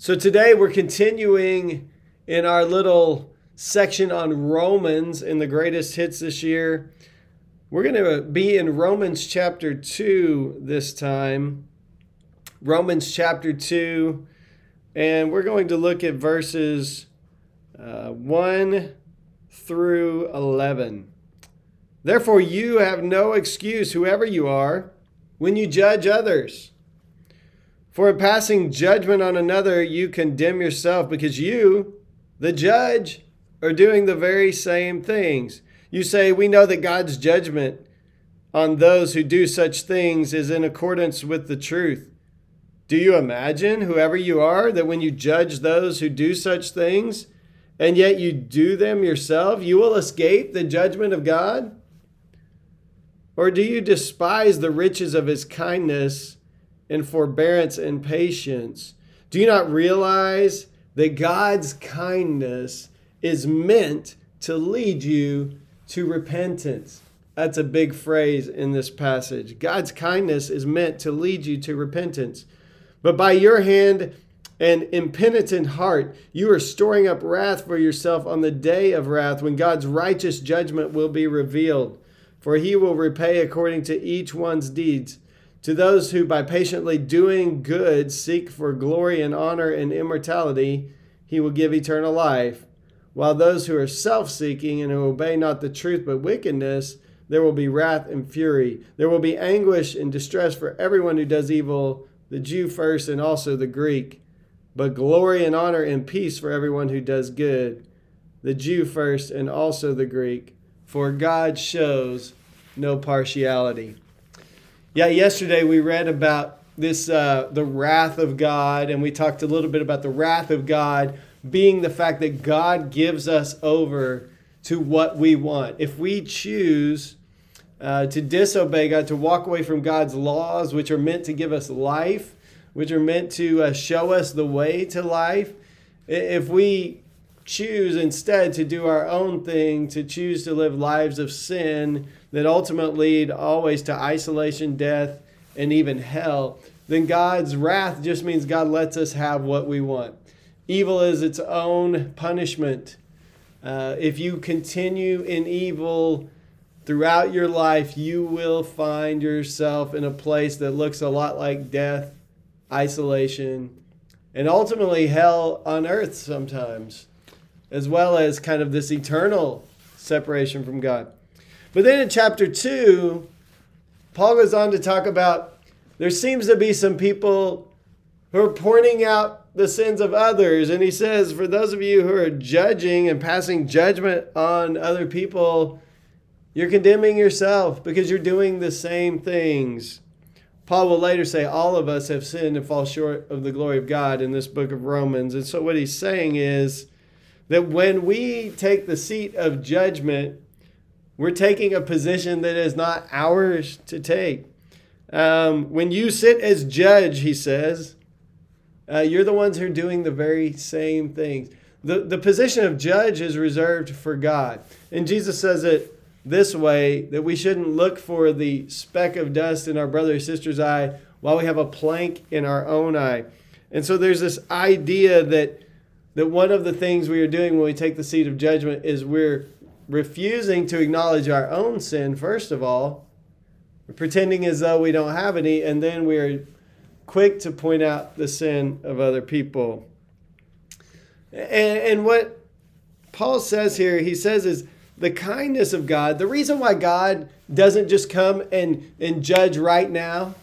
So today we're continuing in our little section on Romans in the Greatest Hits this year. We're going to be in Romans chapter 2 this time. Romans chapter 2, and we're going to look at verses 1 through 11. Therefore, you have no excuse, whoever you are, when you judge others. For in passing judgment on another, you condemn yourself, because you, the judge, are doing the very same things. You say, we know that God's judgment on those who do such things is in accordance with the truth. Do you imagine, whoever you are, that when you judge those who do such things, and yet you do them yourself, you will escape the judgment of God? Or do you despise the riches of his kindness and forbearance and patience? Do you not realize that God's kindness is meant to lead you to repentance? That's a big phrase in this passage. God's kindness is meant to lead you to repentance. But by your hand and impenitent heart, you are storing up wrath for yourself on the day of wrath, when God's righteous judgment will be revealed. For he will repay according to each one's deeds. To those who by patiently doing good seek for glory and honor and immortality, he will give eternal life. While those who are self-seeking and who obey not the truth but wickedness, there will be wrath and fury. There will be anguish and distress for everyone who does evil, the Jew first and also the Greek. But glory and honor and peace for everyone who does good, the Jew first and also the Greek. For God shows no partiality. Yeah, yesterday we read about this, the wrath of God, and we talked a little bit about the wrath of God being the fact that God gives us over to what we want. If we choose to disobey God, to walk away from God's laws, which are meant to give us life, which are meant to show us the way to life, if we choose instead to do our own thing, to choose to live lives of sin that ultimately lead always to isolation, death, and even hell, then God's wrath just means God lets us have what we want. Evil is its own punishment. If you continue in evil throughout your life, you will find yourself in a place that looks a lot like death, isolation, and ultimately hell on earth sometimes, as well as kind of this eternal separation from God. But then in chapter 2, Paul goes on to talk about there seems to be some people who are pointing out the sins of others. And he says, for those of you who are judging and passing judgment on other people, you're condemning yourself because you're doing the same things. Paul will later say all of us have sinned and fall short of the glory of God in this book of Romans. And so what he's saying is that when we take the seat of judgment, we're taking a position that is not ours to take. When you sit as judge, he says, you're the ones who are doing the very same things. The position of judge is reserved for God. And Jesus says it this way, that we shouldn't look for the speck of dust in our brother or sister's eye while we have a plank in our own eye. And so there's this idea that one of the things we are doing when we take the seat of judgment is we're refusing to acknowledge our own sin, first of all, pretending as though we don't have any, and then we are quick to point out the sin of other people. And what Paul says here, he says is the kindness of God, the reason why God doesn't just come and judge right now,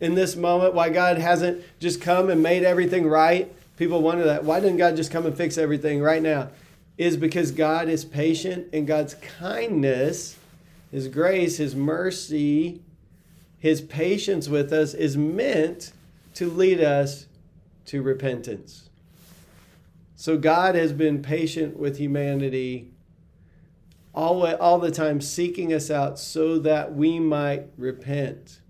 in this moment, why God hasn't just come and made everything right. People wonder that. Why didn't God just come and fix everything right now? Is because God is patient, and God's kindness, his grace, his mercy, his patience with us is meant to lead us to repentance. So God has been patient with humanity all the time, seeking us out so that we might repent.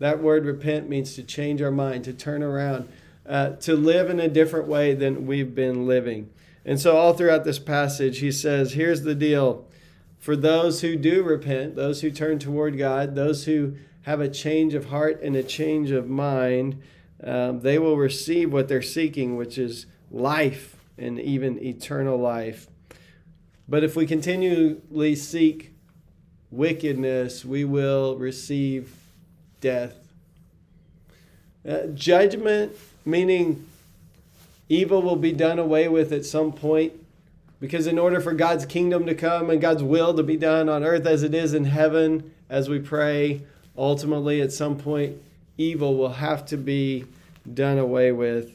That word repent means to change our mind, to turn around, to live in a different way than we've been living. And so all throughout this passage, he says, here's the deal. For those who do repent, those who turn toward God, those who have a change of heart and a change of mind, they will receive what they're seeking, which is life and even eternal life. But if we continually seek wickedness, we will receive death. Judgment, meaning evil will be done away with at some point, because in order for God's kingdom to come and God's will to be done on earth as it is in heaven, as we pray, ultimately at some point, evil will have to be done away with.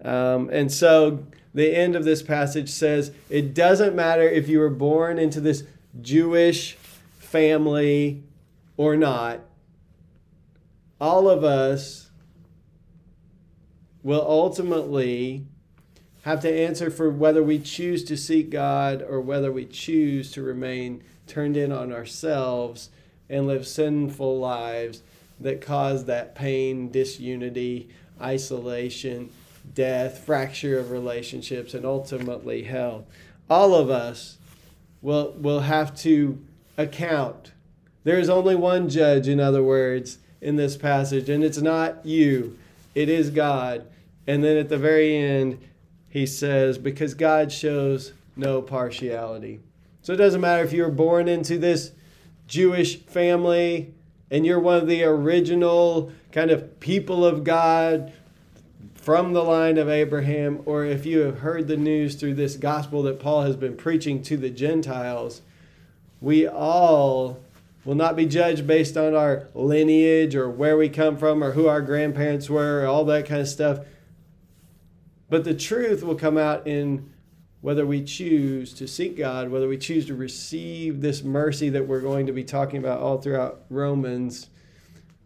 And so the end of this passage says, it doesn't matter if you were born into this Jewish family or not. All of us will ultimately have to answer for whether we choose to seek God or whether we choose to remain turned in on ourselves and live sinful lives that cause that pain, disunity, isolation, death, fracture of relationships, and ultimately hell. All of us will have to account. There is only one judge, in other words, in this passage, and it's not you, it is God. And then at the very end, he says, because God shows no partiality. So it doesn't matter if you were born into this Jewish family and you're one of the original kind of people of God from the line of Abraham, or if you have heard the news through this gospel that Paul has been preaching to the Gentiles, we all will not be judged based on our lineage or where we come from or who our grandparents were or all that kind of stuff. But the truth will come out in whether we choose to seek God, whether we choose to receive this mercy that we're going to be talking about all throughout Romans,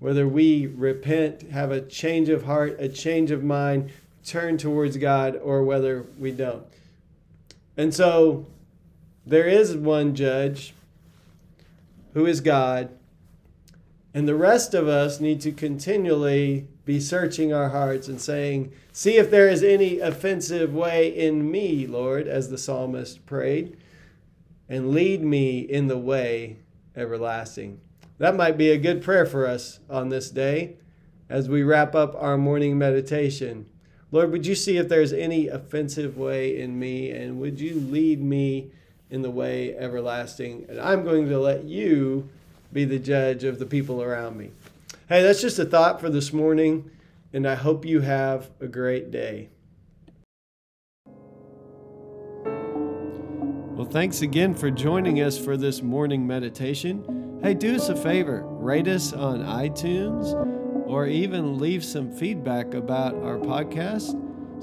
whether we repent, have a change of heart, a change of mind, turn towards God, or whether we don't. And so there is one judge, who is God, and the rest of us need to continually be searching our hearts and saying, see if there is any offensive way in me, Lord, as the psalmist prayed, and lead me in the way everlasting. That might be a good prayer for us on this day as we wrap up our morning meditation. Lord, would you see if there's any offensive way in me, and would you lead me in the way everlasting? And I'm going to let you be the judge of the people around me. Hey, that's just a thought for this morning, and I hope you have a great day. Well, thanks again for joining us for this morning meditation. Hey, do us a favor, rate us on iTunes, or even leave some feedback about our podcast